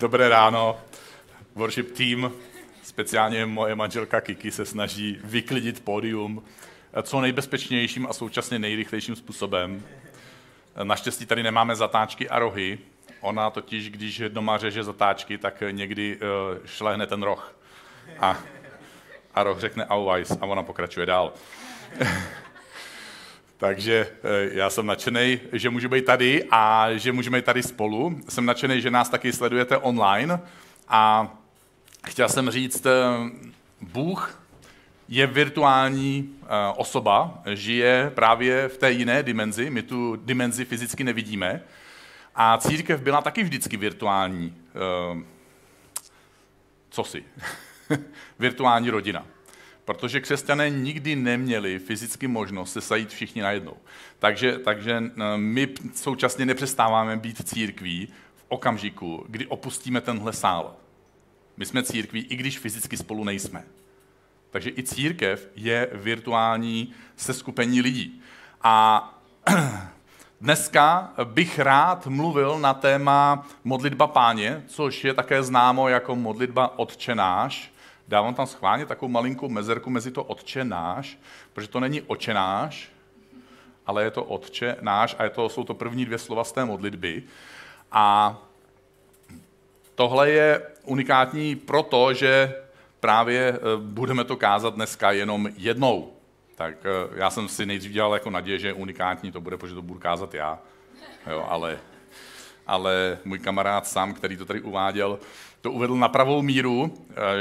Dobré ráno, Warship tým, speciálně moje manželka Kiki se snaží vyklidit pódium co nejbezpečnějším a současně nejrychlejším způsobem. Naštěstí tady nemáme zatáčky a rohy, ona totiž, když doma řeže zatáčky, tak někdy šlehne ten roh a roh řekne auweis a ona pokračuje dál. Takže já jsem nadšenej, že můžu být tady a že můžeme být tady spolu. Jsem nadšenej, že nás taky sledujete online a chtěl jsem říct, Bůh je virtuální osoba, žije právě v té jiné dimenzi, my tu dimenzi fyzicky nevidíme a církev byla taky vždycky virtuální, virtuální rodina. Protože křesťané nikdy neměli fyzicky možnost se sejít všichni najednou. Takže my současně nepřestáváme být církví v okamžiku, kdy opustíme tenhle sál. My jsme církví, i když fyzicky spolu nejsme. Takže i církev je virtuální seskupení lidí. A dneska bych rád mluvil na téma modlitba Páně, což je také známo jako modlitba Otčenáš. Dávám tam schválně takovou malinkou mezerku mezi to Otčenáš, protože to není Očenáš, ale je to Otčenáš a jsou to první dvě slova z té modlitby. A tohle je unikátní proto, že právě budeme to kázat dneska jenom jednou. Tak já jsem si nejdřív dělal jako naděje, že unikátní to bude, protože to budu kázat já, jo, ale můj kamarád Sam, který to tady uváděl, to uvedl na pravou míru,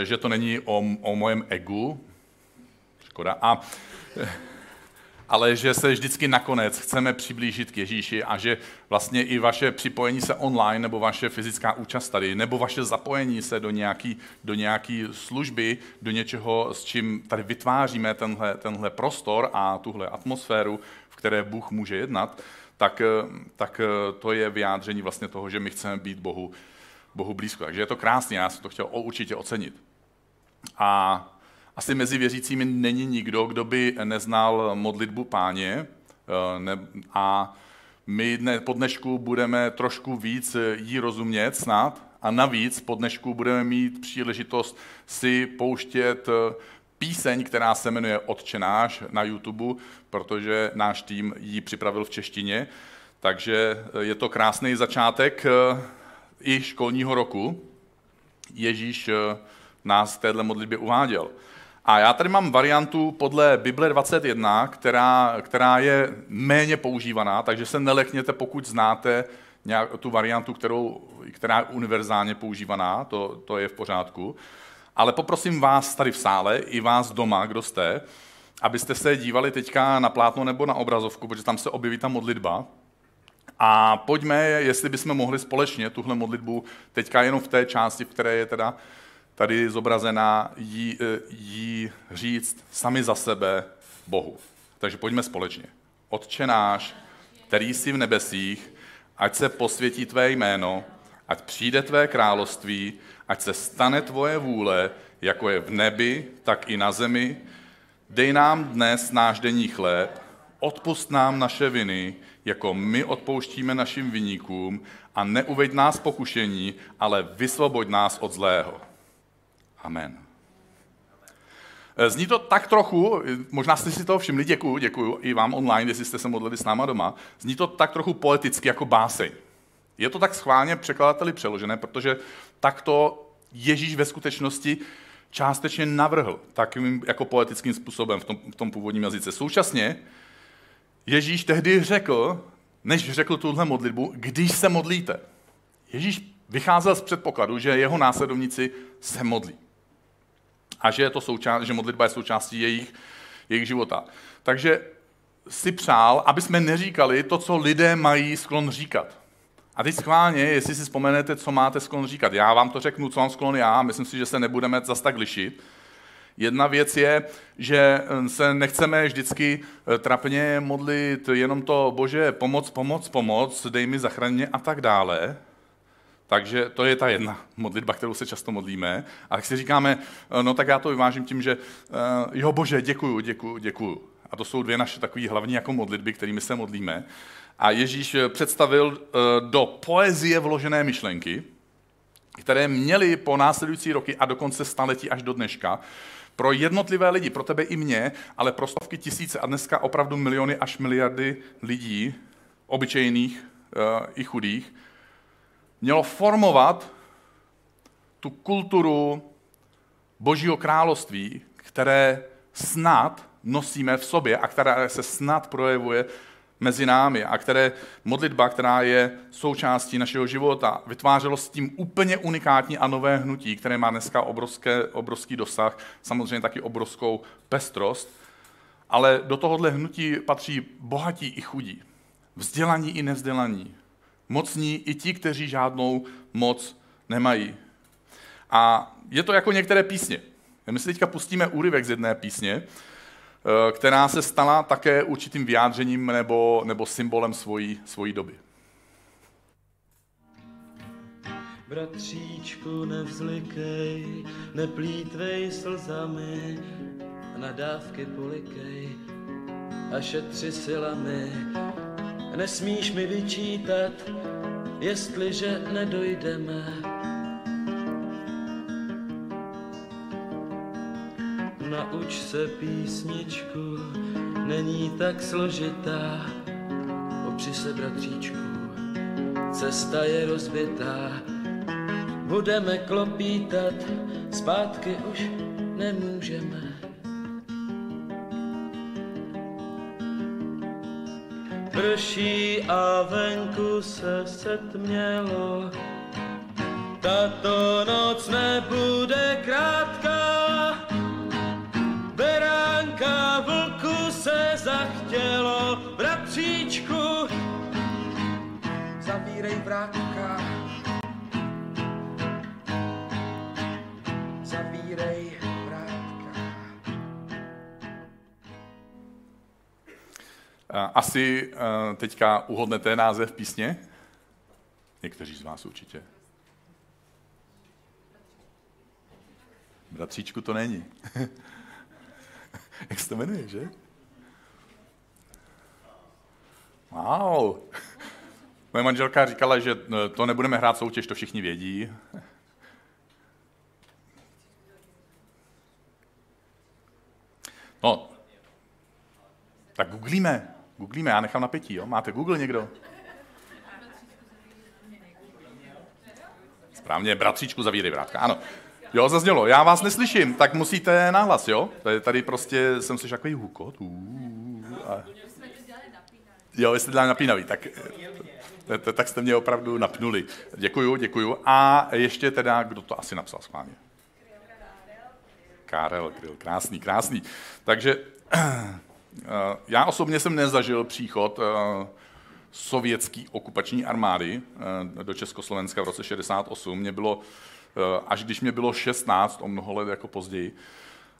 že to není o mojem egu, škoda, ale že se vždycky nakonec chceme přiblížit k Ježíši a že vlastně i vaše připojení se online, nebo vaše fyzická účast tady, nebo vaše zapojení se do nějaký služby, do něčeho, s čím tady vytváříme tenhle prostor a tuhle atmosféru, v které Bůh může jednat, tak to je vyjádření vlastně toho, že my chceme být Bohu blízko. Takže je to krásné, já jsem to chtěl určitě ocenit. A asi mezi věřícími není nikdo, kdo by neznal modlitbu Páně. A my po dnešku budeme trošku víc jí rozumět snad. A navíc po dnešku budeme mít příležitost si pouštět píseň, která se jmenuje Otčenáš na YouTube, protože náš tým ji připravil v češtině. Takže je to krásný začátek i školního roku. Ježíš nás v téhle modlitbě uváděl. A já tady mám variantu podle Bible 21, která je méně používaná, takže se nelekněte, pokud znáte tu variantu, která je univerzálně používaná, to je v pořádku. Ale poprosím vás tady v sále, i vás doma, kdo jste, abyste se dívali teďka na plátno nebo na obrazovku, protože tam se objeví ta modlitba. A pojďme, jestli bychom mohli společně tuhle modlitbu teďka jenom v té části, v které je teda tady zobrazená, jí říct sami za sebe Bohu. Takže pojďme společně. Otče náš, který jsi v nebesích, ať se posvětí tvé jméno, ať přijde tvé království, ať se stane tvoje vůle, jako je v nebi, tak i na zemi. Dej nám dnes náš denní chléb, odpusť nám naše viny, jako my odpouštíme našim viníkům a neuveď nás pokušení, ale vysvoboď nás od zlého. Amen. Zní to tak trochu, možná jste si toho všimli, děkuju i vám online, jestli jste se modlili s náma doma, zní to tak trochu poeticky jako báseň. Je to tak schválně překladateli přeložené, protože takto Ježíš ve skutečnosti částečně navrhl takovým jako poetickým způsobem v tom původním jazyce. Současně Ježíš tehdy řekl, než řekl tuhle modlitbu, když se modlíte. Ježíš vycházel z předpokladu, že jeho následovníci se modlí. A že, že modlitba je součástí jejich života. Takže si přál, aby jsme neříkali to, co lidé mají sklon říkat. A teď schválně, jestli si vzpomenete, co máte sklon říkat. Já vám to řeknu, co mám sklon já, myslím si, že se nebudeme zas tak lišit. Jedna věc je, že se nechceme vždycky trapně modlit jenom to, Bože, pomoc, dej mi, zachraň mě a tak dále. Takže to je ta jedna modlitba, kterou se často modlíme. A tak si říkáme, no tak já to vyvážím tím, že jo Bože, děkuju. A to jsou dvě naše takové hlavní jako modlitby, kterými se modlíme. A Ježíš představil do poezie vložené myšlenky, které měly po následující roky a dokonce staletí až do dneška pro jednotlivé lidi, pro tebe i mě, ale pro stovky tisíce a dneska opravdu miliony až miliardy lidí, obyčejných i chudých, mělo formovat tu kulturu Božího království, které snad nosíme v sobě a které se snad projevuje mezi námi a které modlitba, která je součástí našeho života, vytvářelo s tím úplně unikátní a nové hnutí, které má dneska obrovský dosah, samozřejmě taky obrovskou pestrost, ale do tohohle hnutí patří bohatí i chudí, vzdělaní i nevzdělaní, mocní i ti, kteří žádnou moc nemají. A je to jako některé písně. My si teďka pustíme úryvek z jedné písně, která se stala také určitým vyjádřením nebo symbolem svojí doby. Bratříčku, nevzlikej, neplýtvej slzami, na dávky polikej a šetři silami. Nesmíš mi vyčítat, jestliže nedojdeme . Nauč se písničku, není tak složitá, opři se, bratříčku, cesta je rozbitá. Budeme klopítat, zpátky už nemůžeme. Prší a venku se setmělo, tato noc nebude krátká. Beránka vlku se zachtělo, bratříčku, zavírej vrátka. Zavírej vrátka. Asi teďka uhodnete název písně? Někteří z vás určitě. Bratříčku to není. Jak se to jmenuje, že? Wow. Moje manželka říkala, že to nebudeme hrát soutěž, to všichni vědí. No, tak googlíme, já nechám napětí, jo? Máte Google někdo? Správně, bratříčku zavírej vrátka, ano. Jo, zaznělo, já vás neslyším, tak musíte nahlas, jo? Tady prostě jsem slyšel takový hukot. Jo, jestli dělali napínavý, tak jste mě opravdu napnuli. Děkuju. A ještě teda, kdo to asi napsal schválně? Karel Kryl, krásný. Takže já osobně jsem nezažil příchod sovětské okupační armády do Československa v roce 68. Až když mě bylo 16, o mnoho let jako později,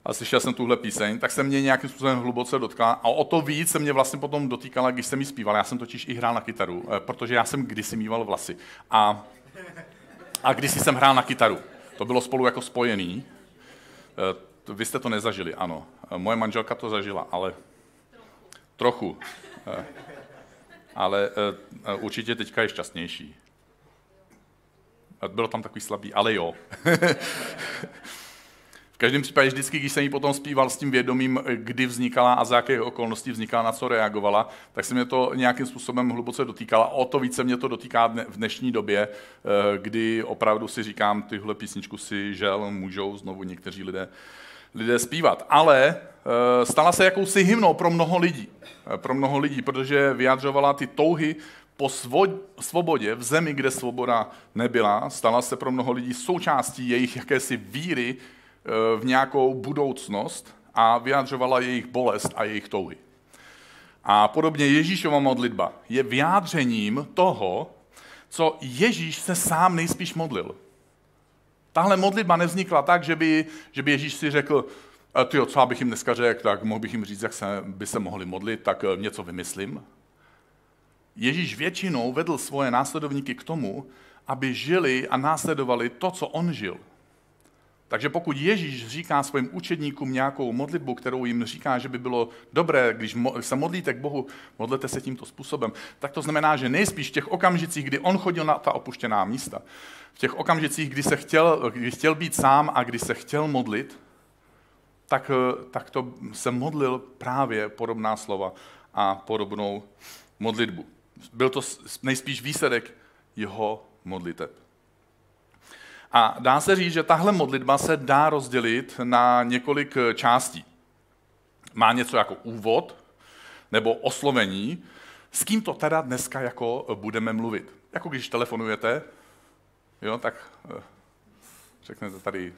a slyšel jsem tuhle píseň, tak se mě nějakým způsobem hluboce dotkla a o to víc se mě vlastně potom dotýkala, když jsem ji zpíval. Já jsem totiž i hrál na kytaru, protože já jsem kdysi mýval vlasy a kdysi jsem hrál na kytaru. To bylo spolu jako spojený. Vy jste to nezažili, ano. Moje manželka to zažila, ale trochu. Ale určitě teďka je šťastnější. Bylo tam takový slabý, ale jo. V každém případě vždycky, když jsem ji potom zpíval s tím vědomím, kdy vznikala a za jaké okolnosti vznikala, na co reagovala, tak se mě to nějakým způsobem hluboce dotýkala. O to více mě to dotýká v dnešní době, kdy opravdu si říkám, tyhle písničku si žel můžou znovu někteří lidé zpívat. Ale stala se jakousi hymnou pro mnoho lidí. Protože vyjadřovala ty touhy po svobodě v zemi, kde svoboda nebyla, stala se pro mnoho lidí součástí jejich jakési víry v nějakou budoucnost a vyjádřovala jejich bolest a jejich touhy. A podobně Ježíšova modlitba je vyjádřením toho, co Ježíš se sám nejspíš modlil. Tahle modlitba nevznikla tak, že by Ježíš si řekl, tyjo, co bych jim dneska řekl, tak mohl bych jim říct, jak by se mohli modlit, tak něco vymyslím. Ježíš většinou vedl svoje následovníky k tomu, aby žili a následovali to, co on žil. Takže pokud Ježíš říká svým učedníkům nějakou modlitbu, kterou jim říká, že by bylo dobré, když se modlíte k Bohu, modlete se tímto způsobem, tak to znamená, že nejspíš v těch okamžicích, kdy on chodil na ta opuštěná místa, v těch okamžicích, kdy chtěl být sám a kdy se chtěl modlit, tak to se modlil právě podobná slova a podobnou modlitbu. Byl to nejspíš výsledek jeho modliteb. A dá se říct, že tahle modlitba se dá rozdělit na několik částí. Má něco jako úvod nebo oslovení. S kým to teda dneska jako budeme mluvit? Jako když telefonujete, jo, tak řeknete tady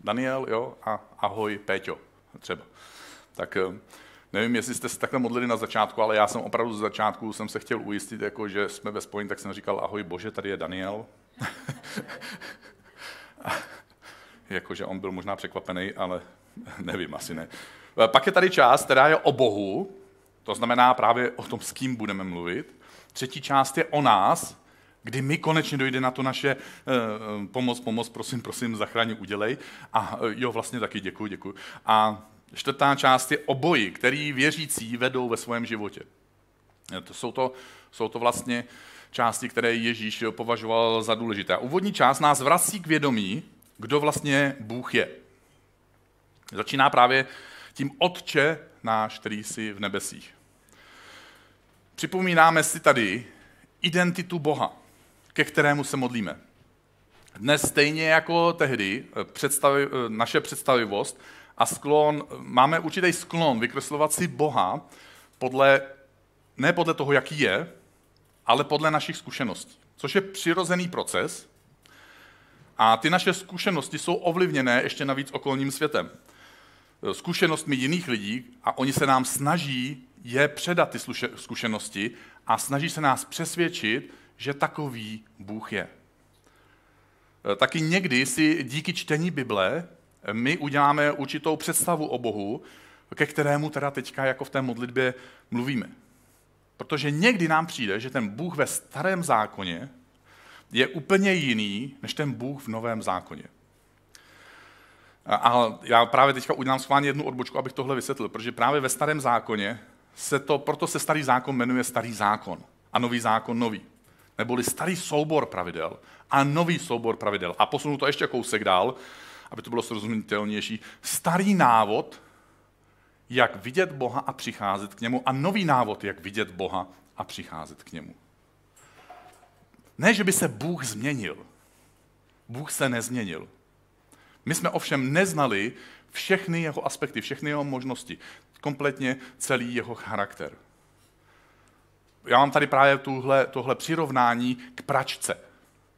Daniel, jo, a ahoj Péťo, třeba. Tak nevím, jestli jste se takhle modlili na začátku, ale já jsem opravdu z začátku jsem se chtěl ujistit, jako, že jsme ve spojení, tak jsem říkal, ahoj Bože, tady je Daniel. Jakože on byl možná překvapený, ale nevím, asi ne. Pak je tady část, která je o Bohu, to znamená právě o tom, s kým budeme mluvit. Třetí část je o nás, kdy mi konečně dojde na to naše pomoc, prosím, zachraň, udělej. A jo, vlastně taky děkuju. A čtvrtá část je o boji, který věřící vedou ve svém životě. To jsou vlastně části, které Ježíš považoval za důležité. A úvodní část nás vrací k vědomí, kdo vlastně Bůh je. Začíná právě tím Otče náš, který jsi v nebesích. Připomínáme si tady identitu Boha, ke kterému se modlíme. Dnes stejně jako tehdy naše představivost a máme určitý sklon vykreslovat si Boha ne podle toho, jaký je, ale podle našich zkušeností, což je přirozený proces. A ty naše zkušenosti jsou ovlivněné ještě navíc okolním světem. Zkušenostmi jiných lidí a oni se nám snaží je předat ty zkušenosti a snaží se nás přesvědčit, že takový Bůh je. Taky někdy si díky čtení Bible my uděláme určitou představu o Bohu, ke kterému teda teďka jako v té modlitbě mluvíme. Protože někdy nám přijde, že ten Bůh ve Starém zákoně je úplně jiný, než ten Bůh v Novém zákoně. A já právě teďka udělám schválně jednu odbočku, abych tohle vysvětlil, protože právě ve Starém zákoně proto se Starý zákon jmenuje Starý zákon a Nový zákon nový. Neboli Starý soubor pravidel a Nový soubor pravidel. A posunu to ještě kousek dál, aby to bylo srozumitelnější. Starý návod, jak vidět Boha a přicházet k němu, a Nový návod, jak vidět Boha a přicházet k němu. Ne, že by se Bůh změnil. Bůh se nezměnil. My jsme ovšem neznali všechny jeho aspekty, všechny jeho možnosti, kompletně celý jeho charakter. Já mám tady právě tohle přirovnání k pračce.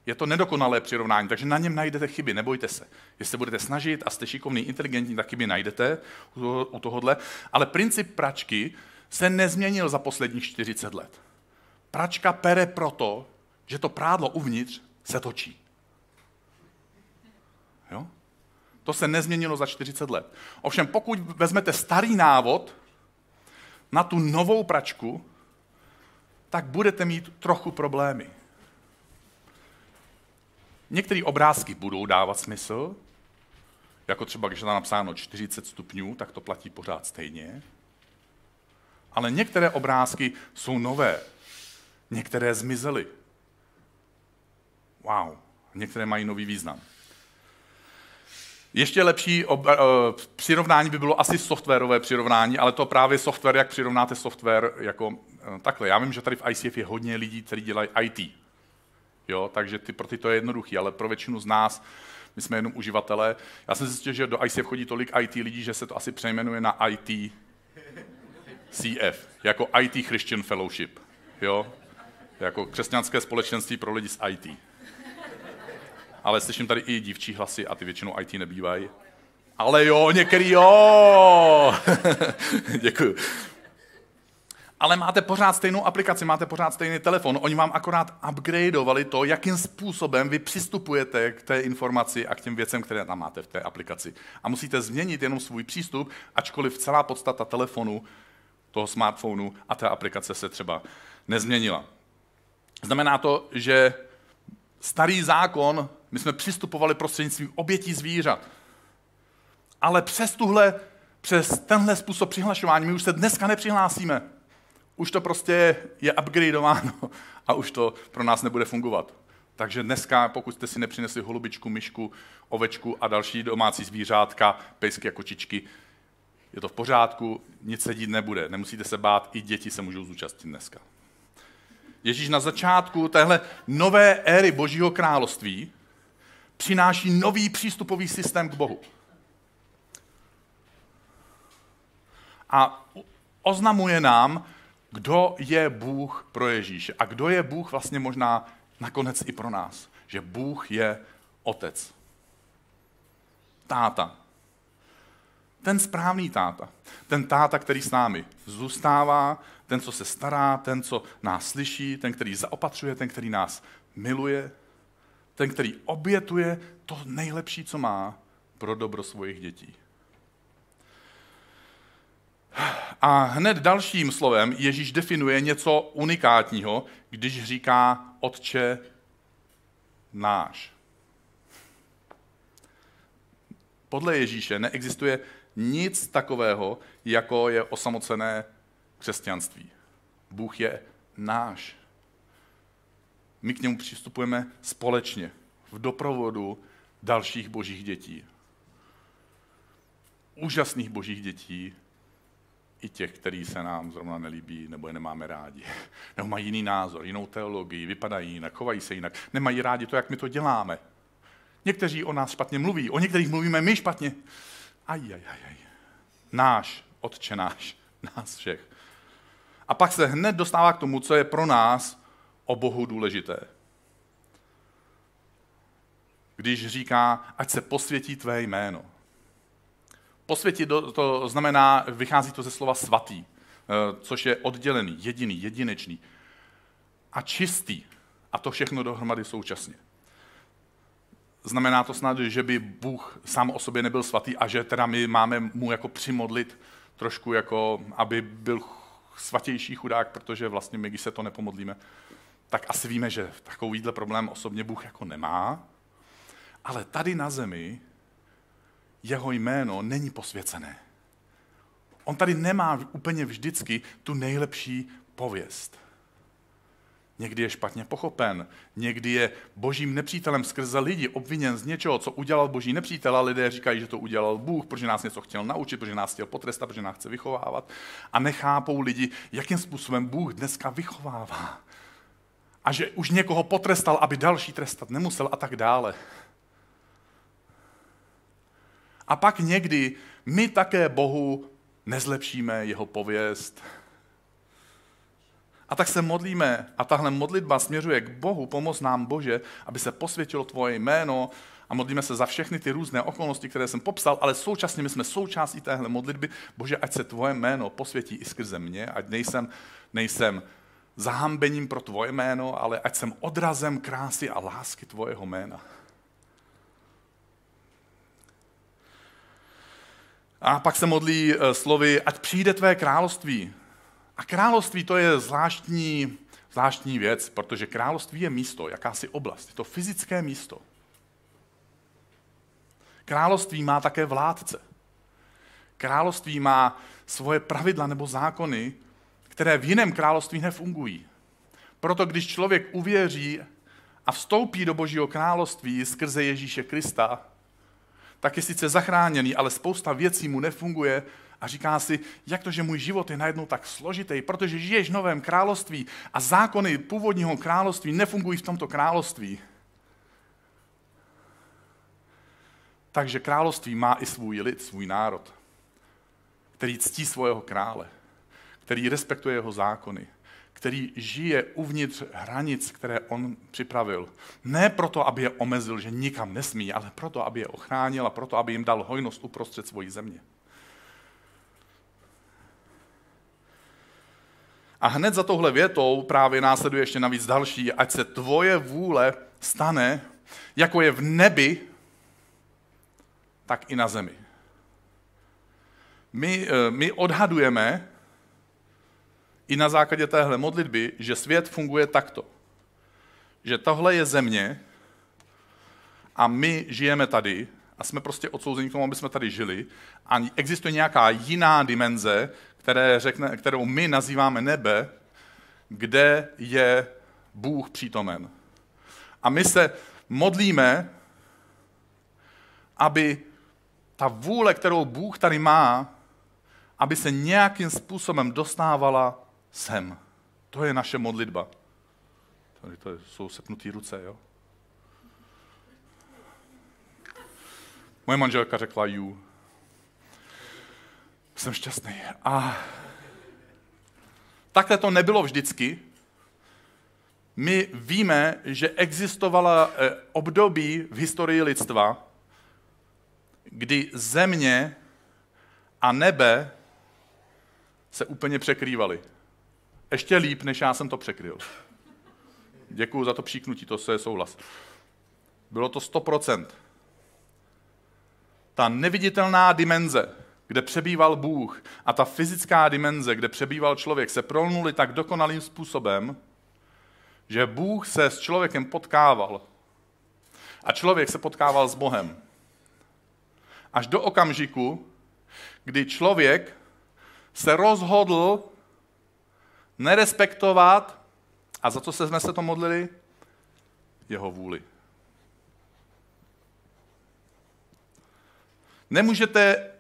Je to nedokonalé přirovnání, takže na něm najdete chyby, nebojte se. Jestli se budete snažit a jste šikovný, inteligentní, tak chyby najdete u tohohle. Ale princip pračky se nezměnil za posledních 40 let. Pračka pere proto, že to prádlo uvnitř se točí. Jo? To se nezměnilo za 40 let. Ovšem, pokud vezmete starý návod na tu novou pračku, tak budete mít trochu problémy. Některé obrázky budou dávat smysl, jako třeba, když je tam napsáno 40 stupňů, tak to platí pořád stejně. Ale některé obrázky jsou nové, některé zmizely. Wow, některé mají nový význam. Ještě lepší přirovnání by bylo asi softwarové přirovnání, ale to právě software, jak přirovnáte software jako takhle. Já vím, že tady v ICF je hodně lidí, kteří dělají IT. Jo, takže pro ty to je jednoduchý, ale pro většinu z nás, my jsme jenom uživatelé. Já jsem zjistil, že do ICF chodí tolik IT lidí, že se to asi přejmenuje na IT CF, jako IT Christian Fellowship, jo? Jako křesťanské společenství pro lidi z IT. Ale slyším tady i dívčí hlasy a ty většinou IT nebývají. Ale jo, některý jo! Děkuju. Ale máte pořád stejnou aplikaci, máte pořád stejný telefon. Oni vám akorát upgradeovali to, jakým způsobem vy přistupujete k té informaci a k těm věcem, které tam máte v té aplikaci. A musíte změnit jenom svůj přístup, ačkoliv celá podstata telefonu, toho smartphonu a té aplikace se třeba nezměnila. Znamená to, že Starý zákon, my jsme přistupovali prostřednictvím obětí zvířat. Ale přes tenhle způsob přihlašování my už se dneska nepřihlásíme. Už to prostě je upgradeováno a už to pro nás nebude fungovat. Takže dneska, pokud jste si nepřinesli holubičku, myšku, ovečku a další domácí zvířátka, pejsky a kočičky, je to v pořádku, nic se dít nebude, nemusíte se bát, i děti se můžou zúčastnit dneska. Ježíš na začátku téhle nové éry Božího království přináší nový přístupový systém k Bohu. A oznamuje nám, kdo je Bůh pro Ježíše. A kdo je Bůh vlastně možná nakonec i pro nás. Že Bůh je otec. Táta. Ten správný táta. Ten táta, který s námi zůstává, ten, co se stará, ten, co nás slyší, ten, který zaopatřuje, ten, který nás miluje, ten, který obětuje to nejlepší, co má pro dobro svojich dětí. A hned dalším slovem Ježíš definuje něco unikátního, když říká Otče náš. Podle Ježíše neexistuje nic takového, jako je osamocené křesťanství. Bůh je náš. My k němu přistupujeme společně, v doprovodu dalších božích dětí. Úžasných božích dětí, i těch, který se nám zrovna nelíbí, nebo je nemáme rádi. Nebo mají jiný názor, jinou teologii, vypadají jinak, chovají se jinak, nemají rádi to, jak my to děláme. Někteří o nás špatně mluví, o některých mluvíme my špatně. Ajajajaj. Náš, Otče náš, nás všech. A pak se hned dostává k tomu, co je pro nás o Bohu důležité. Když říká, ať se posvětí tvé jméno. Posvětit to znamená, vychází to ze slova svatý, což je oddělený, jediný, jedinečný a čistý. A to všechno dohromady současně. Znamená to snad, že by Bůh sám o sobě nebyl svatý a že teda my máme mu jako přimodlit trošku, jako aby byl svatější chudák, protože vlastně my, když se to nepomodlíme, tak asi víme, že takovýhle problém osobně Bůh jako nemá, ale tady na zemi jeho jméno není posvěcené. On tady nemá úplně vždycky tu nejlepší pověst. Někdy je špatně pochopen, někdy je božím nepřítelem skrze lidi obviněn z něčeho, co udělal boží nepřítel, a lidé říkají, že to udělal Bůh, protože nás něco chtěl naučit, protože nás chtěl potrestat, protože nás chce vychovávat. A nechápou lidi, jakým způsobem Bůh dneska vychovává. A že už někoho potrestal, aby další trestat nemusel a tak dále. A pak někdy my také Bohu nezlepšíme jeho pověst. A tak se modlíme a tahle modlitba směřuje k Bohu, pomoz nám Bože, aby se posvětilo tvoje jméno, a modlíme se za všechny ty různé okolnosti, které jsem popsal, ale současně my jsme součástí téhle modlitby. Bože, ať se tvoje jméno posvětí i skrze mě, ať nejsem zahambením pro tvoje jméno, ale ať jsem odrazem krásy a lásky tvojeho jména. A pak se modlí slovy, ať přijde tvé království. A království to je zvláštní věc, protože království je místo, jakási oblast, je to fyzické místo. Království má také vládce. Království má svoje pravidla nebo zákony, které v jiném království nefungují. Proto když člověk uvěří a vstoupí do Božího království skrze Ježíše Krista, tak je sice zachráněný, ale spousta věcí mu nefunguje a říká si, jak to, že můj život je najednou tak složitý, protože žiješ v novém království a zákony původního království nefungují v tomto království. Takže království má i svůj lid, svůj národ, který ctí svého krále, který respektuje jeho zákony, který žije uvnitř hranic, které on připravil. Ne proto, aby je omezil, že nikam nesmí, ale proto, aby je ochránil a proto, aby jim dal hojnost uprostřed svojí země. A hned za tohle větou právě následuje ještě navíc další, ať se tvoje vůle stane, jako je v nebi, tak i na zemi. My odhadujeme, i na základě téhle modlitby, že svět funguje takto. Že tohle je země a my žijeme tady a jsme prostě odsouzeni k tomu, aby jsme tady žili. A existuje nějaká jiná dimenze, kterou my nazýváme nebe, kde je Bůh přítomen. A my se modlíme, aby ta vůle, kterou Bůh tady má, aby se nějakým způsobem dostávala sem. To je naše modlitba. Tady to jsou sepnuté ruce, jo? Moje manželka řekla you. Jsem šťastný. A takhle to nebylo vždycky. My víme, že existovala období v historii lidstva, kdy země a nebe se úplně překrývaly. Ještě líp, než já jsem to překryl. Děkuju za to příknutí, to se je souhlas. Bylo to 100%. Ta neviditelná dimenze, kde přebýval Bůh, a ta fyzická dimenze, kde přebýval člověk, se prolnuli tak dokonalým způsobem, že Bůh se s člověkem potkával a člověk se potkával s Bohem. Až do okamžiku, kdy člověk se rozhodl nerespektovat, a za co jsme se to modlili? Jeho vůli. Nemůžete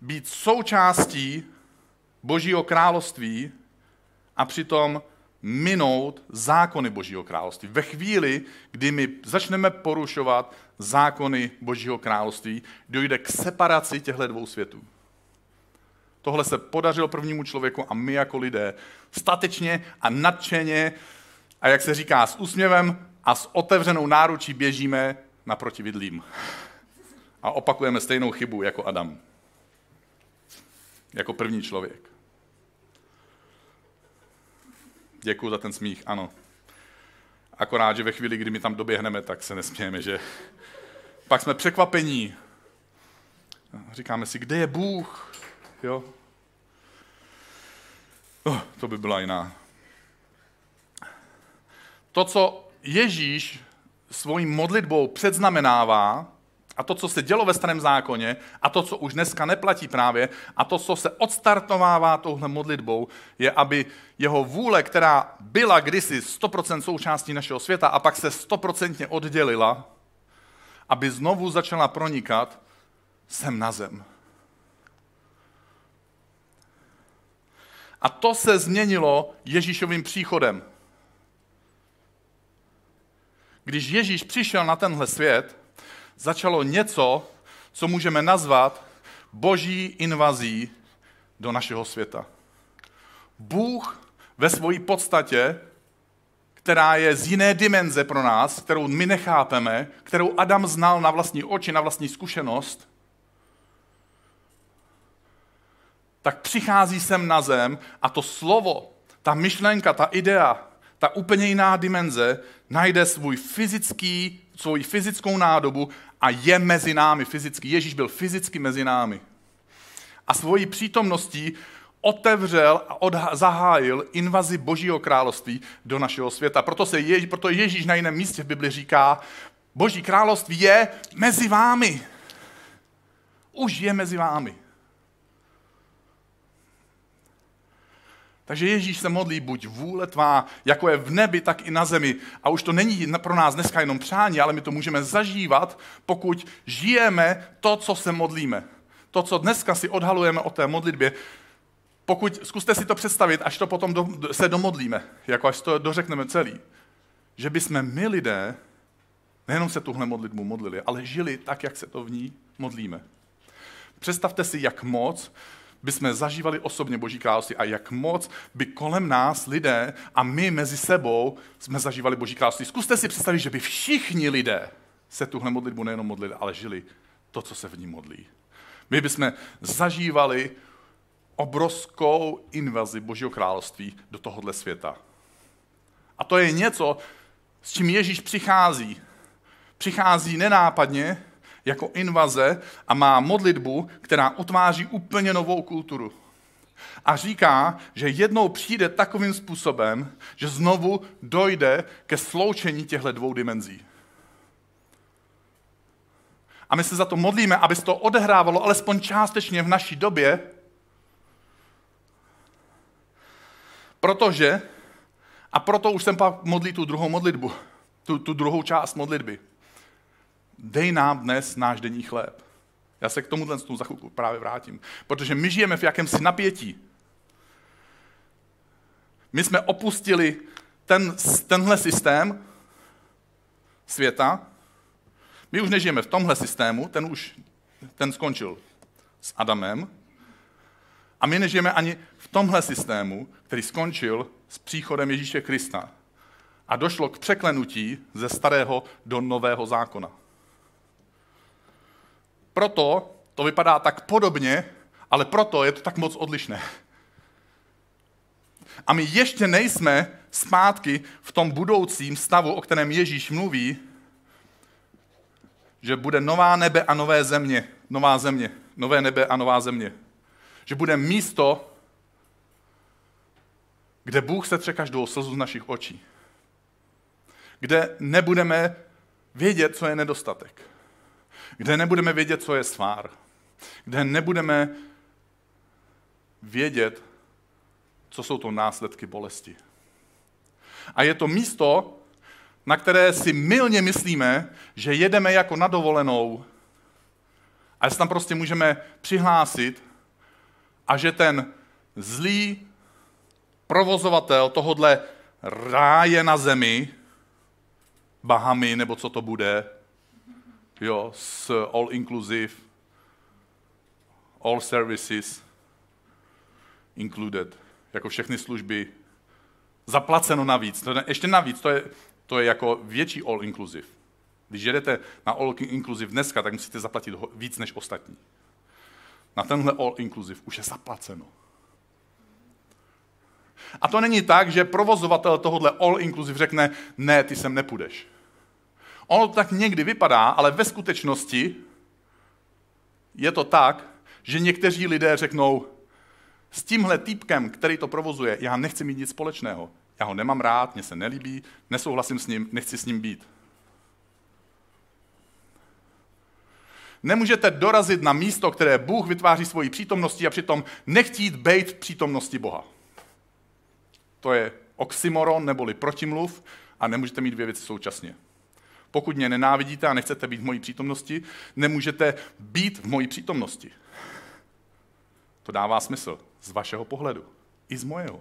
být součástí Božího království a přitom minout zákony Božího království. Ve chvíli, kdy my začneme porušovat zákony Božího království, dojde k separaci těchto dvou světů. Tohle se podařilo prvnímu člověku a my jako lidé statečně a nadšeně a jak se říká s úsměvem a s otevřenou náručí běžíme naproti vidlím. A opakujeme stejnou chybu jako Adam. Jako první člověk. Děkuju za ten smích, ano. Akorát, že ve chvíli, kdy my tam doběhneme, tak se nesmějeme, že? Pak jsme překvapení. Říkáme si, kde je Bůh? Jo? To by byla jiná. To, co Ježíš svojí modlitbou předznamenává, a to, co se dělo ve Starém zákoně, a to, co už dneska neplatí právě, a to, co se odstartovává touhle modlitbou, je, aby jeho vůle, která byla kdysi 100% součástí našeho světa a pak se 100% oddělila, aby znovu začala pronikat sem na zem. A to se změnilo Ježíšovým příchodem. Když Ježíš přišel na tenhle svět, začalo něco, co můžeme nazvat boží invazí do našeho světa. Bůh ve své podstatě, která je z jiné dimenze pro nás, kterou my nechápeme, kterou Adam znal na vlastní oči, na vlastní zkušenost, tak přichází sem na zem a to slovo, ta myšlenka, ta idea, ta úplně jiná dimenze najde svoji fyzickou nádobu a je mezi námi fyzicky. Ježíš byl fyzicky mezi námi. A svojí přítomností otevřel a zahájil invazi Božího království do našeho světa. Proto Ježíš na jiném místě v Bibli říká, Boží království je mezi vámi. Už je mezi vámi. Takže Ježíš se modlí, buď vůle tvá, jako je v nebi, tak i na zemi. A už to není pro nás dneska jenom přání, ale my to můžeme zažívat, pokud žijeme to, co se modlíme. To, co dneska si odhalujeme o té modlitbě. Zkuste si to představit, až to potom se domodlíme, jako až to dořekneme celý. Že bychom my lidé nejenom se tuhle modlitbu modlili, ale žili tak, jak se to v ní modlíme. Představte si, jak moc by jsme zažívali osobně Boží království a jak moc by kolem nás lidé a my mezi sebou jsme zažívali Boží království. Zkuste si představit, že by všichni lidé se tuhle modlitbu nejenom modlili, ale žili to, co se v ní modlí. My bychom zažívali obrovskou invazi Božího království do tohohle světa. A to je něco, s čím Ježíš přichází. Přichází nenápadně, jako invaze a má modlitbu, která utváří úplně novou kulturu. A říká, že jednou přijde takovým způsobem, že znovu dojde ke sloučení těchto dvou dimenzí. A my se za to modlíme, aby se to odehrávalo alespoň částečně v naší době, protože, a proto už jsem pak modlí tu druhou modlitbu, tu druhou část modlitby. Dej nám dnes náš denní chléb. Já se k tomu za chvilku právě vrátím. Protože my žijeme v jakémsi napětí. My jsme opustili tenhle systém světa. My už nežijeme v tomhle systému, ten skončil s Adamem. A my nežijeme ani v tomhle systému, který skončil s příchodem Ježíše Krista. A došlo k překlenutí ze starého do nového zákona. Proto to vypadá tak podobně, ale proto je to tak moc odlišné. A my ještě nejsme zpátky v tom budoucím stavu, o kterém Ježíš mluví, že bude nová nebe a nové země, nové nebe a nová země. Že bude místo, kde Bůh setře každou slzu z našich očí. Kde nebudeme vědět, co je nedostatek. Kde nebudeme vědět, co je svár. Kde nebudeme vědět, co jsou to následky bolesti. A je to místo, na které si mylně myslíme, že jedeme jako na dovolenou a že tam prostě můžeme přihlásit a že ten zlý provozovatel tohodle ráje na zemi, Bahamy nebo co to bude, jo, s all inclusive, all services included, jako všechny služby, zaplaceno navíc. Ještě navíc, to je jako větší all inclusive. Když jedete na all inclusive dneska, tak musíte zaplatit víc než ostatní. Na tenhle all inclusive už je zaplaceno. A to není tak, že provozovatel tohohle all inclusive řekne, ne, ty sem nepůjdeš. Ono to tak někdy vypadá, ale ve skutečnosti je to tak, že někteří lidé řeknou, s tímhle týpkem, který to provozuje, já nechci mít nic společného. Já ho nemám rád, mně se nelíbí, nesouhlasím s ním, nechci s ním být. Nemůžete dorazit na místo, které Bůh vytváří svojí přítomností a přitom nechtít být v přítomnosti Boha. To je oxymoron neboli protimluv a nemůžete mít dvě věci současně. Pokud mě nenávidíte a nechcete být v mojí přítomnosti, nemůžete být v mojí přítomnosti. To dává smysl z vašeho pohledu i z mojeho.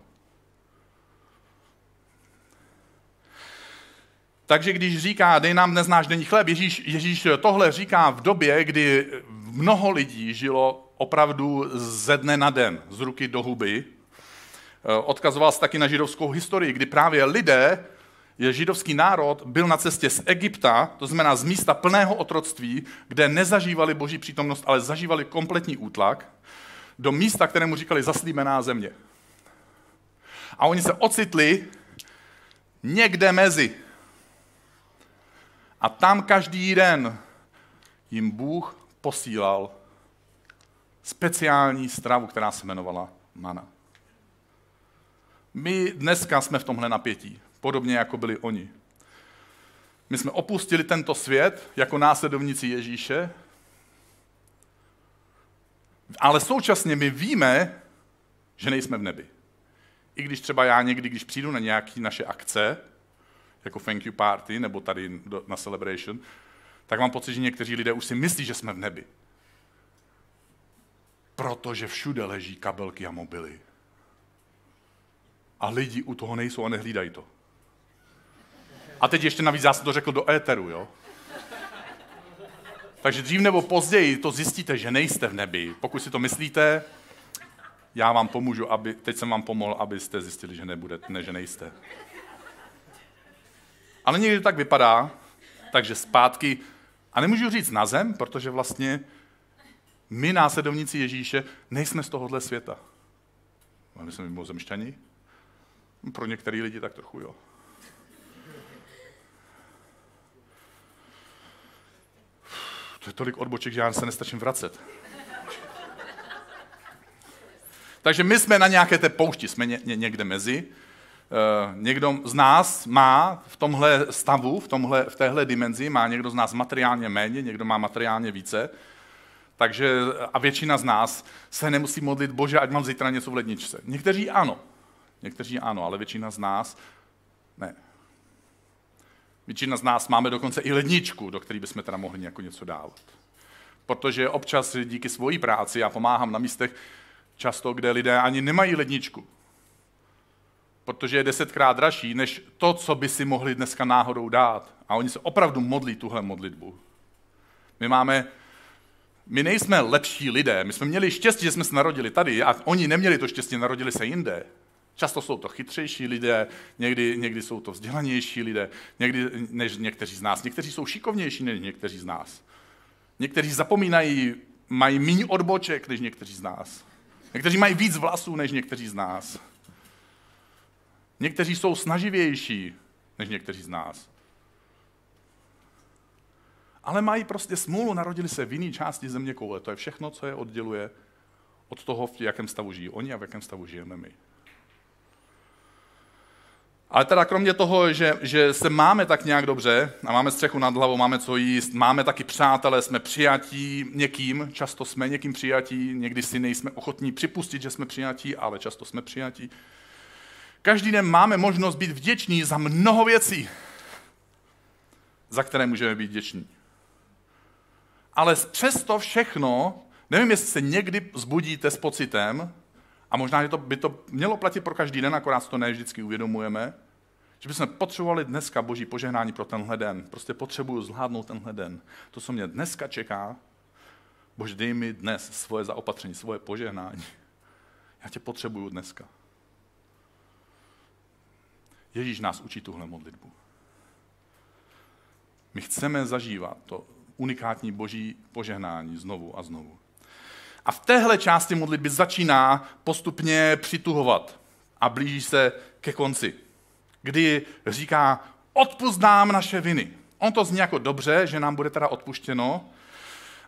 Takže když říká, dej nám dnes náš denní chléb, Ježíš tohle říká v době, kdy mnoho lidí žilo opravdu ze dne na den, z ruky do huby. Odkazoval se taky na židovskou historii, kdy právě židovský národ byl na cestě z Egypta, to znamená z místa plného otroctví, kde nezažívali boží přítomnost, ale zažívali kompletní útlak, do místa, kterému říkali zaslíbená země. A oni se ocitli někde mezi. A tam každý den jim Bůh posílal speciální stravu, která se jmenovala mana. My dneska jsme v tomhle napětí, podobně jako byli oni. My jsme opustili tento svět jako následovníci Ježíše, ale současně my víme, že nejsme v nebi. I když třeba já někdy, když přijdu na nějaké naše akce, jako thank you party, nebo tady na celebration, tak mám pocit, že někteří lidé už si myslí, že jsme v nebi. Protože všude leží kabelky a mobily. A lidi u toho nejsou a nehlídají to. A teď ještě navíc já jsem to řekl do éteru, jo? Takže dřív nebo později to zjistíte, že nejste v nebi. Pokud si to myslíte, já vám pomůžu, teď jsem vám pomohl, abyste zjistili, že že nejste. Ale někdy to tak vypadá, takže zpátky, a nemůžu říct na zem, protože vlastně my, následovníci Ježíše, nejsme z tohohle světa. My jsme mimozemšťani. Pro některé lidi tak trochu, jo. To je tolik odboček, že já se nestačím vracet. Takže my jsme na nějaké té poušti, jsme někde mezi. Někdo z nás má v tomhle stavu, v téhle dimenzi, má někdo z nás materiálně méně, někdo má materiálně více. Takže a většina z nás se nemusí modlit, Bože, ať mám zítra něco v ledničce. Někteří ano, ale většina z nás ne. Většina z nás máme dokonce i ledničku, do které bychom teda mohli něco dávat. Protože občas díky svojí práci, já pomáhám na místech často, kde lidé ani nemají ledničku. Protože je 10krát dražší, než to, co by si mohli dneska náhodou dát. A oni se opravdu modlí tuhle modlitbu. My nejsme lepší lidé, my jsme měli štěstí, že jsme se narodili tady a oni neměli to štěstí, narodili se jinde. Často jsou to chytřejší lidé, někdy jsou to vzdělanější lidé, než někteří z nás. Někteří jsou šikovnější než někteří z nás. Někteří zapomínají, mají míň odboček než někteří z nás. Někteří mají víc vlasů než někteří z nás. Někteří jsou snaživější než někteří z nás. Ale mají prostě smůlu, narodili se v jiné části země koule. To je všechno, co je odděluje od toho, v jakém stavu žijí oni a v jakém stavu žijeme my. Ale teda kromě toho, že se máme tak nějak dobře a máme střechu nad hlavou, máme co jíst, máme taky přátelé, jsme přijatí někým, často jsme někým přijatí, někdy si nejsme ochotní připustit, že jsme přijatí, ale často jsme přijatí. Každý den máme možnost být vděční za mnoho věcí, za které můžeme být vděční. Ale přesto všechno, nevím, jestli se někdy zbudíte s pocitem, a možná by to mělo platit pro každý den, akorát to ne vždycky uvědomujeme, že bychom potřebovali dneska Boží požehnání pro tenhle den. Prostě potřebuju zvládnout tenhle den. To, co mě dneska čeká, Bože, dej mi dnes svoje zaopatření, svoje požehnání. Já tě potřebuju dneska. Ježíš nás učí tuhle modlitbu. My chceme zažívat to unikátní Boží požehnání znovu a znovu. A v téhle části modlitby začíná postupně přituhovat a blíží se ke konci, kdy říká, odpusť nám naše viny. On to zní jako dobře, že nám bude teda odpuštěno,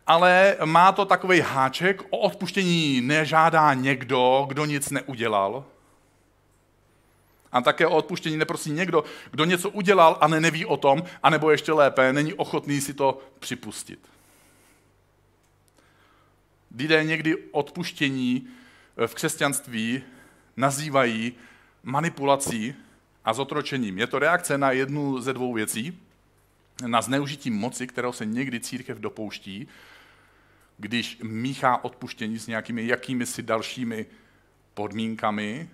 ale má to takový háček, o odpuštění nežádá někdo, kdo nic neudělal. A také o odpuštění neprosí někdo, kdo něco udělal, ale neví o tom, anebo ještě lépe, není ochotný si to připustit. Lidé někdy odpuštění v křesťanství nazývají manipulací a zotročením. Je to reakce na jednu ze dvou věcí, na zneužití moci, kterou se někdy církev dopouští, když míchá odpuštění s nějakými jakýmisi dalšími podmínkami.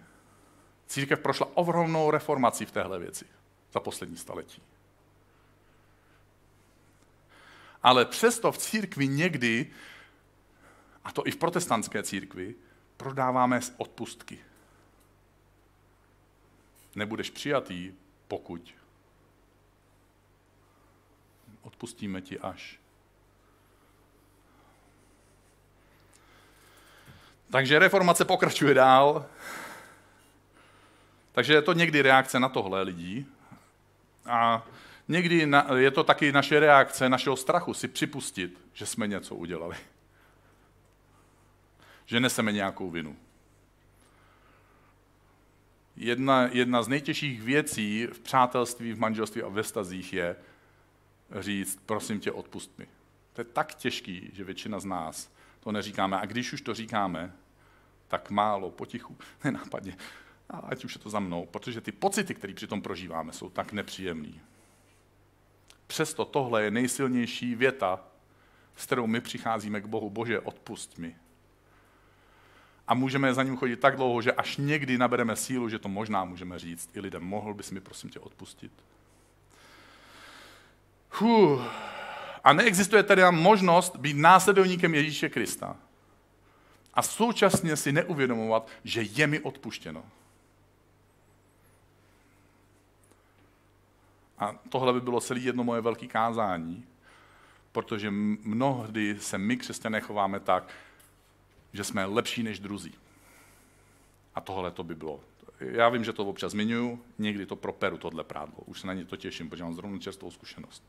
Církev prošla ohromnou reformací v téhle věci za poslední staletí. Ale přesto v církvi někdy, a to i v protestantské církvi, prodáváme odpustky. Nebudeš přijatý, pokud. Odpustíme ti až. Takže reformace pokračuje dál. Takže je to někdy reakce na tohle lidí. A někdy je to taky naše reakce, našeho strachu si připustit, že jsme něco udělali. Že neseme nějakou vinu. Jedna z nejtěžších věcí v přátelství, v manželství a ve vztazích je říct, prosím tě, odpusť mi. To je tak těžký, že většina z nás to neříkáme. A když už to říkáme, tak málo, potichu, nenápadně. A ať už je to za mnou, protože ty pocity, které přitom prožíváme, jsou tak nepříjemný. Přesto tohle je nejsilnější věta, s kterou my přicházíme k Bohu. Bože, odpusť mi. A můžeme za ním chodit tak dlouho, že až někdy nabereme sílu, že to možná můžeme říct i lidem. Mohl bys mi prosím tě odpustit? A neexistuje tedy možnost být následovníkem Ježíše Krista a současně si neuvědomovat, že je mi odpuštěno. A tohle by bylo celé jedno moje velké kázání, protože mnohdy se my, křesťané, chováme tak, že jsme lepší než druzí. A tohle to by bylo. Já vím, že to občas zmiňuju, někdy to properu, tohle prádlo. Už se na ně to těším, protože mám zrovna čerstvou zkušenost.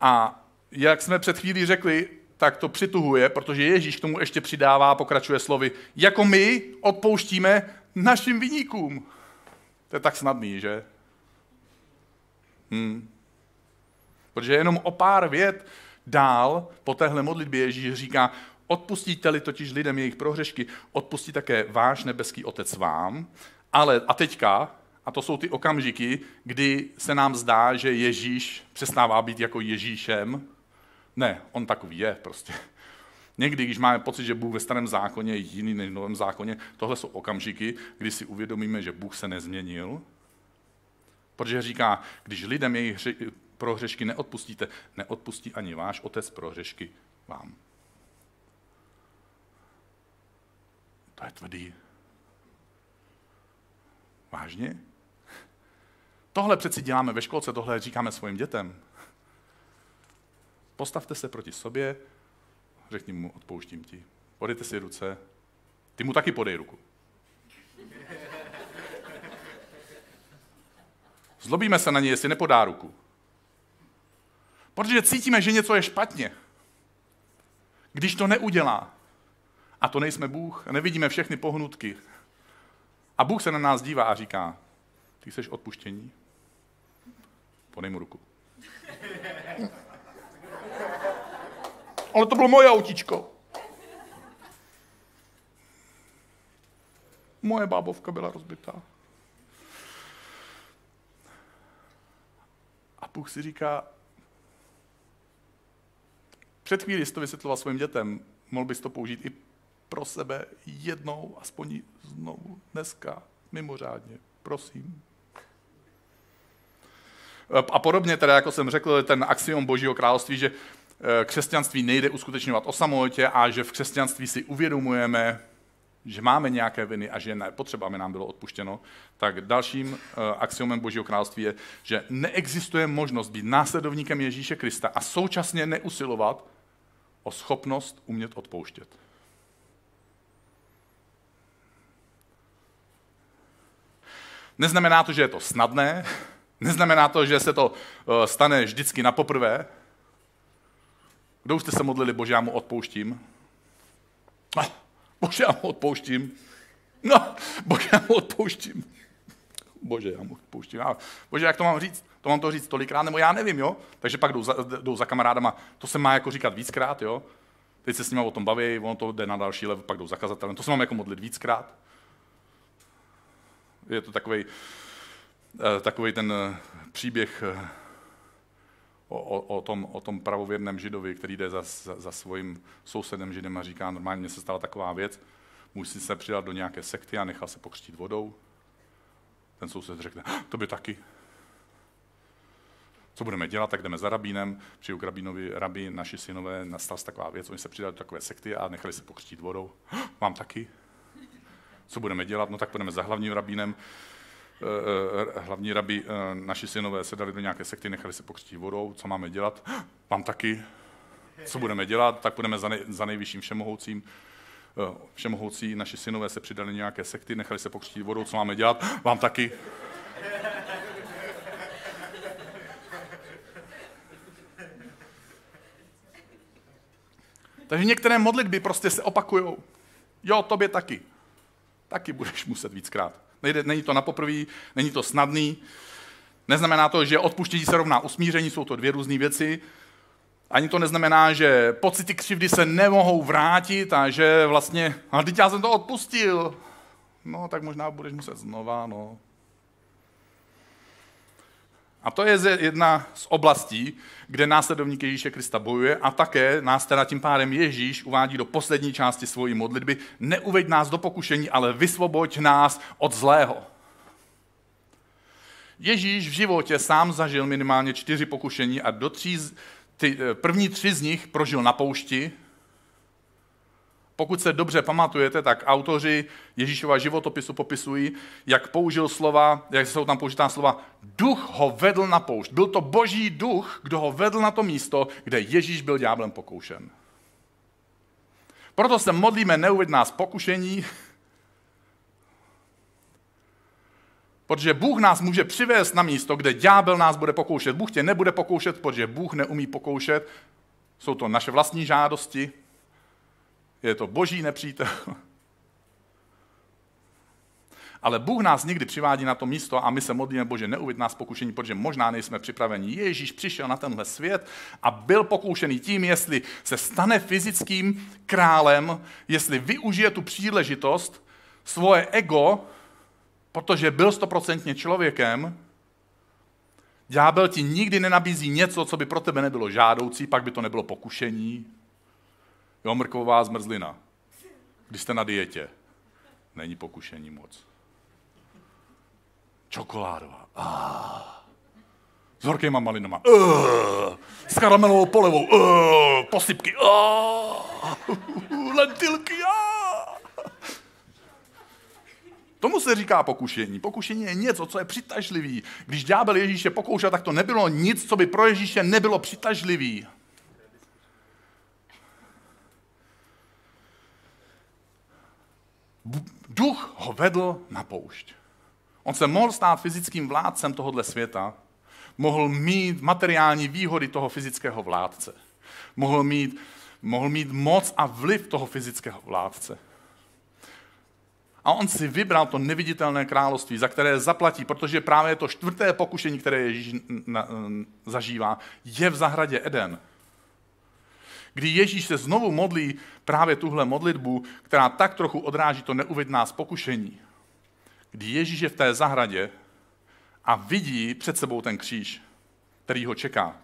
A jak jsme před chvílí řekli, tak to přituhuje, protože Ježíš k tomu ještě přidává a pokračuje slovy, jako my odpouštíme našim viníkům. To je tak snadný, že? Protože jenom o pár vět dál po téhle modlitbě Ježíš říká: odpustíte-li totiž lidem jejich prohřešky, odpustí také váš nebeský Otec vám. Ale a teďka, a to jsou ty okamžiky, kdy se nám zdá, že Ježíš přestává být jako Ježíšem. Ne, on takový je prostě. Někdy, když máme pocit, že Bůh ve Starém zákoně je jiný než v Novém zákoně, tohle jsou okamžiky, kdy si uvědomíme, že Bůh se nezměnil. Protože říká, když lidem jejich prohřešky neodpustíte, neodpustí ani váš Otec prohřešky vám. To je tvrdý. Vážně? Tohle přeci děláme ve školce, tohle říkáme svým dětem. Postavte se proti sobě, řekni mu, odpouštím ti. Podejte si ruce. Ty mu taky podej ruku. Zlobíme se na něj, jestli nepodá ruku. Protože cítíme, že něco je špatně. Když to neudělá, a to nejsme Bůh, nevidíme všechny pohnutky. A Bůh se na nás dívá a říká: ty jsi odpuštění? Podej mu ruku. Ale to bylo moje autíčko. Moje bábovka byla rozbitá. A Bůh si říká: před chvíli jsi to vysvětloval svým dětem, mohl bys to použít i pro sebe jednou, aspoň znovu, dneska, mimořádně, prosím. A podobně, teda, jako jsem řekl, ten axiom Božího království, že křesťanství nejde uskutečňovat o samotě a že v křesťanství si uvědomujeme, že máme nějaké viny a že nepotřeba, aby nám bylo odpuštěno, tak dalším axiomem Božího království je, že neexistuje možnost být následovníkem Ježíše Krista a současně neusilovat o schopnost umět odpouštět. Neznamená to, že je to snadné, neznamená to, že se to stane vždycky na poprvé. Kdo už jste se modlili: Bože, já mu odpouštím? Bože, já mu odpouštím. Bože, já mu odpouštím. Bože, já mu odpouštím. Bože, jak to mám říct? To mám to říct tolikrát, nebo já nevím, jo? Takže pak jdou za kamarádama, to se má jako říkat víckrát, jo? Teď se s nima o tom baví, ono to jde na další level, pak jdou za kazatelem, to se mám jako modlit víckrát. Je to takovej ten příběh o tom pravověrném Židovi, který jde za svým sousedem Židem a říká: normálně mně se stala taková věc, musí se přidat do nějaké sekty a nechal se pokřtít vodou. Ten soused řekne: to by taky. Co budeme dělat? Tak jdeme za rabínem, přijdu k rabínovi: rabí, naši synové, nastala se taková věc, oni se přidali do takové sekty a nechali se pokřtít vodou. Mám taky. Co budeme dělat? No tak půjdeme za hlavním rabínem. Hlavní rabí, naši synové se dali do nějaké sekty, nechali se pokřtít vodou. Co máme dělat? Mám taky. Co budeme dělat? Tak půjdeme za nejvyšším všemohoucím. Všemohoucí, naši synové se přidali do nějaké sekty, nechali se pokřtít vodou. Co máme dělat? Mám taky. Takže některé modlitby prostě se opakujou. Jo, tobě taky. Taky budeš muset víckrát. Není to na poprví, není to snadný. Neznamená to, že odpuštění se rovná usmíření, jsou to dvě různé věci. Ani to neznamená, že pocity křivdy se nemohou vrátit a že vlastně, ale teď já jsem to odpustil. No, tak možná budeš muset znova, no. A to je jedna z oblastí, kde následovník Ježíše Krista bojuje a také nás teda tím pádem Ježíš uvádí do poslední části svojí modlitby: neuveď nás do pokušení, ale vysvoboď nás od zlého. Ježíš v životě sám zažil minimálně 4 pokušení a první 3 z nich prožil na poušti. Pokud se dobře pamatujete, tak autoři Ježíšova životopisu popisují, jak použil slova, jak jsou tam použitá slova: duch ho vedl na poušť. Byl to Boží duch, kdo ho vedl na to místo, kde Ježíš byl ďáblem pokoušen. Proto se modlíme: neuveď nás pokušení, protože Bůh nás může přivést na místo, kde ďábel nás bude pokoušet. Bůh tě nebude pokoušet, protože Bůh neumí pokoušet. Jsou to naše vlastní žádosti. Je to Boží nepřítel. A Ale Bůh nás nikdy přivádí na to místo a my se modlíme, Bože, neuvěď nás pokušení, protože možná nejsme připraveni. Ježíš přišel na tenhle svět a byl pokoušený tím, jestli se stane fyzickým králem, jestli využije tu příležitost, svoje ego, protože byl 100% člověkem. Ďábel ti nikdy nenabízí něco, co by pro tebe nebylo žádoucí, pak by to nebylo pokušení. Jo, mrkovová zmrzlina. Když jste na dietě, není pokušení moc. Čokoládová. S horkýma malinama. S karamelovou polevou. Posypky. Lentilky. Tomu se říká pokušení. Pokušení je něco, co je přitažlivý. Když ďábel Ježíše pokoušel, tak to nebylo nic, co by pro Ježíše nebylo přitažlivý. Duch ho vedl na poušť. On se mohl stát fyzickým vládcem tohoto světa, mohl mít materiální výhody toho fyzického vládce, mohl mít moc a vliv toho fyzického vládce. A on si vybral to neviditelné království, za které zaplatí, protože právě to čtvrté pokušení, které Ježíš zažívá, je v zahradě Eden. Kdy Ježíš se znovu modlí právě tuhle modlitbu, která tak trochu odráží to neuvěď nás pokušení. Kdy Ježíš je v té zahradě a vidí před sebou ten kříž, který ho čeká.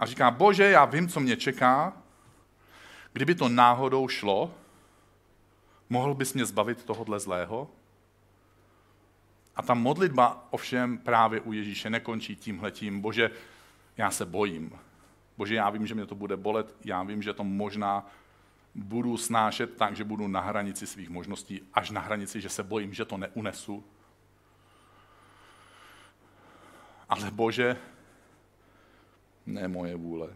A říká, Bože, já vím, co mě čeká, kdyby to náhodou šlo, mohl bys mě zbavit tohohle zlého? A ta modlitba ovšem právě u Ježíše nekončí tímhletím. Bože, já se bojím. Bože, já vím, že mě to bude bolet, já vím, že to možná budu snášet tak, že budu na hranici svých možností, až na hranici, že se bojím, že to neunesu. Ale Bože, ne moje vůle,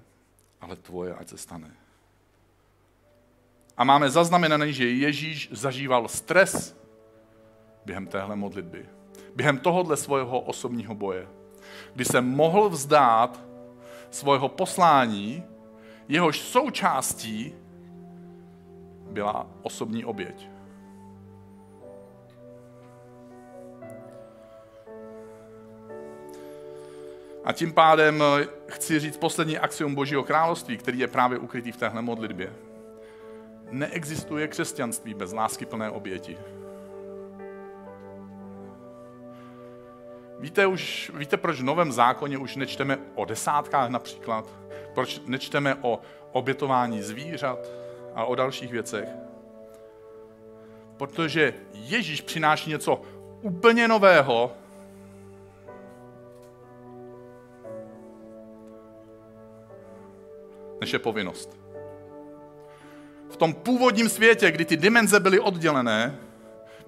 ale tvoje, ať se stane. A máme zaznamenané, že Ježíš zažíval stres během téhle modlitby, během tohohle svého osobního boje, kdy se mohl vzdát svého poslání, jehož součástí byla osobní oběť. A tím pádem chci říct poslední axiom Božího království, který je právě ukrytý v téhle modlitbě. Neexistuje křesťanství bez lásky plné oběti. Víte, proč v Novém zákoně už nečteme o desátkách například? Proč nečteme o obětování zvířat a o dalších věcech? Protože Ježíš přináší něco úplně nového. Než je povinnost. V tom původním světě, kdy ty dimenze byly oddělené,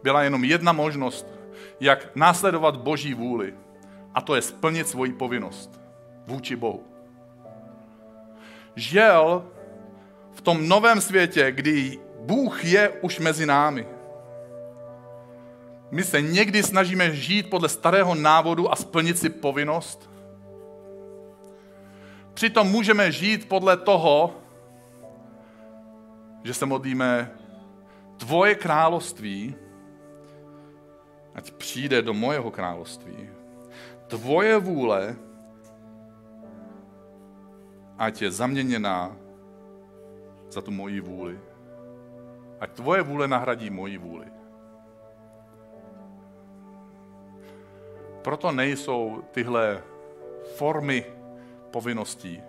byla jenom jedna možnost, jak následovat Boží vůli. A to je splnit svoji povinnost vůči Bohu. Žel v tom novém světě, kdy Bůh je už mezi námi. My se někdy snažíme žít podle starého návodu a splnit si povinnost. Přitom můžeme žít podle toho, že se modlíme tvoje království, ať přijde do mojeho království. Tvoje vůle, ať je zaměněná za tu moji vůli. Ať tvoje vůle nahradí moji vůli. Proto nejsou tyhle formy povinností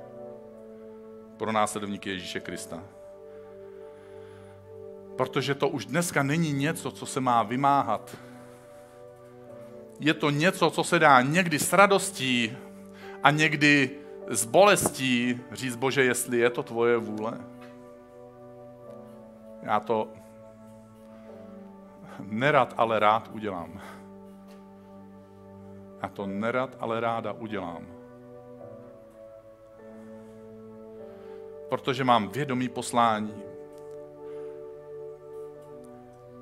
pro následovníky Ježíše Krista. Protože to už dneska není něco, co se má vymáhat. Je to něco, co se dá někdy s radostí a někdy s bolestí říct, Bože, jestli je to tvoje vůle. Já to nerad, ale rád udělám. Já to nerad, ale ráda udělám. Protože mám vědomí poslání.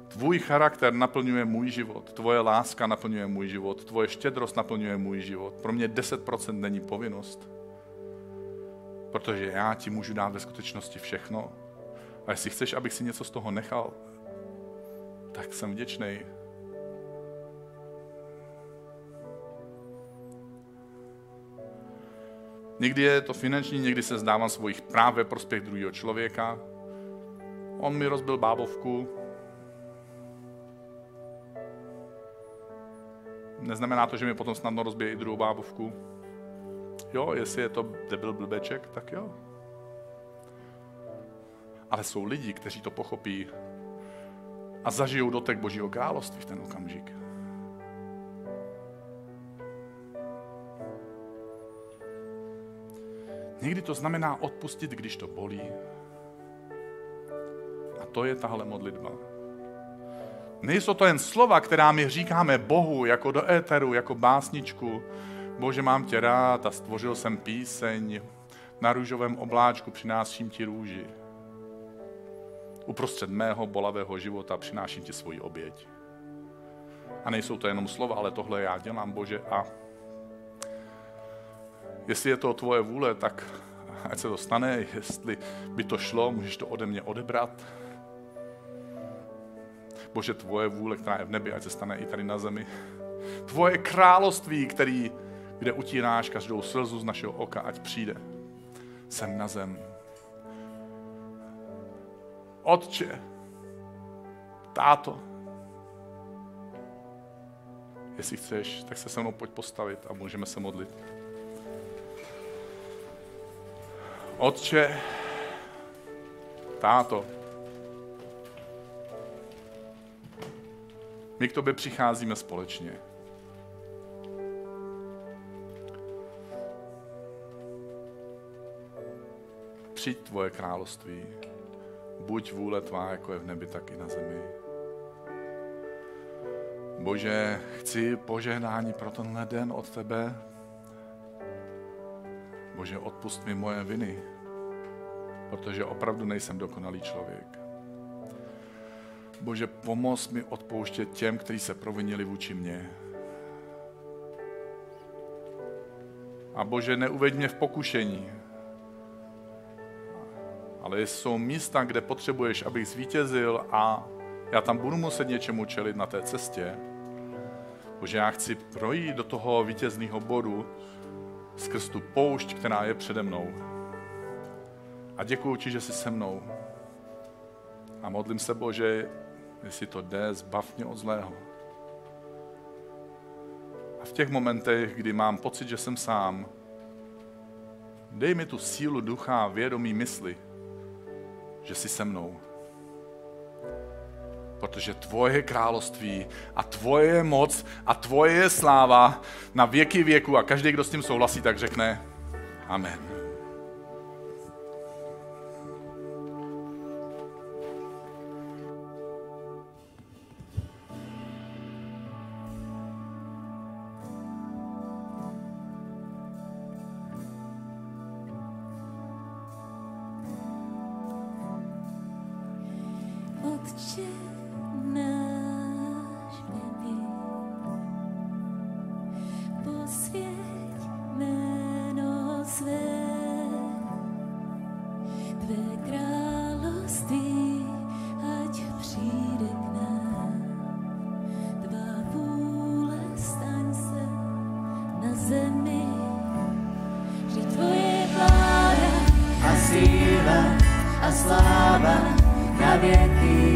Tvůj charakter naplňuje můj život, tvoje láska naplňuje můj život, tvoje štědrost naplňuje můj život. Pro mě 10% není povinnost, protože já ti můžu dát ve skutečnosti všechno. A jestli chceš, abych si něco z toho nechal, tak jsem vděčnej Někdy je to finanční, někdy se zdávám svých práv ve prospěch druhého člověka. On mi rozbil bábovku. Neznamená to, že mi potom snadno rozbije i druhou bábovku. Jo, jestli je to debil blbeček, tak jo. Ale jsou lidi, kteří to pochopí a zažijou dotek Božího království v ten okamžik. Někdy to znamená odpustit, když to bolí. A to je tahle modlitba. Nejsou to jen slova, která my říkáme Bohu, jako do éteru, jako básničku. Bože, mám tě rád a stvořil jsem píseň. Na růžovém obláčku přináším ti růži. Uprostřed mého bolavého života přináším ti svoji oběť. A nejsou to jenom slova, ale tohle já dělám, Bože, a jestli je to tvoje vůle, tak ať se to stane, jestli by to šlo, můžeš to ode mě odebrat. Bože, tvoje vůle, která je v nebi, ať se stane i tady na zemi. Tvoje království, kde utíráš každou slzu z našeho oka, ať přijde sem na zem. Otče, táto, jestli chceš, tak se se mnou pojď postavit a můžeme se modlit. Otče, táto, my k tobě přicházíme společně. Přijď tvoje království, buď vůle tvá, jako je v nebi, tak i na zemi. Bože, chci požehnání pro tenhle den od tebe. Bože, odpusť mi moje viny, protože opravdu nejsem dokonalý člověk. Bože, pomoz mi odpouštět těm, kteří se provinili vůči mně. A Bože, neuveď mě v pokušení. Ale jsou místa, kde potřebuješ, abych zvítězil a já tam budu muset něčemu čelit na té cestě. Bože, já chci projít do toho vítězného bodu skrz tu poušť, která je přede mnou. A děkuju ti, že jsi se mnou. A modlím se, Bože, jestli to jde, zbav mě od zlého. A v těch momentech, kdy mám pocit, že jsem sám, dej mi tu sílu ducha, vědomí, mysli, že jsi se mnou. Protože tvoje království a tvoje moc a tvoje sláva na věky věku a každý, kdo s tím souhlasí, tak řekne amen. A síla, a sláva na věky.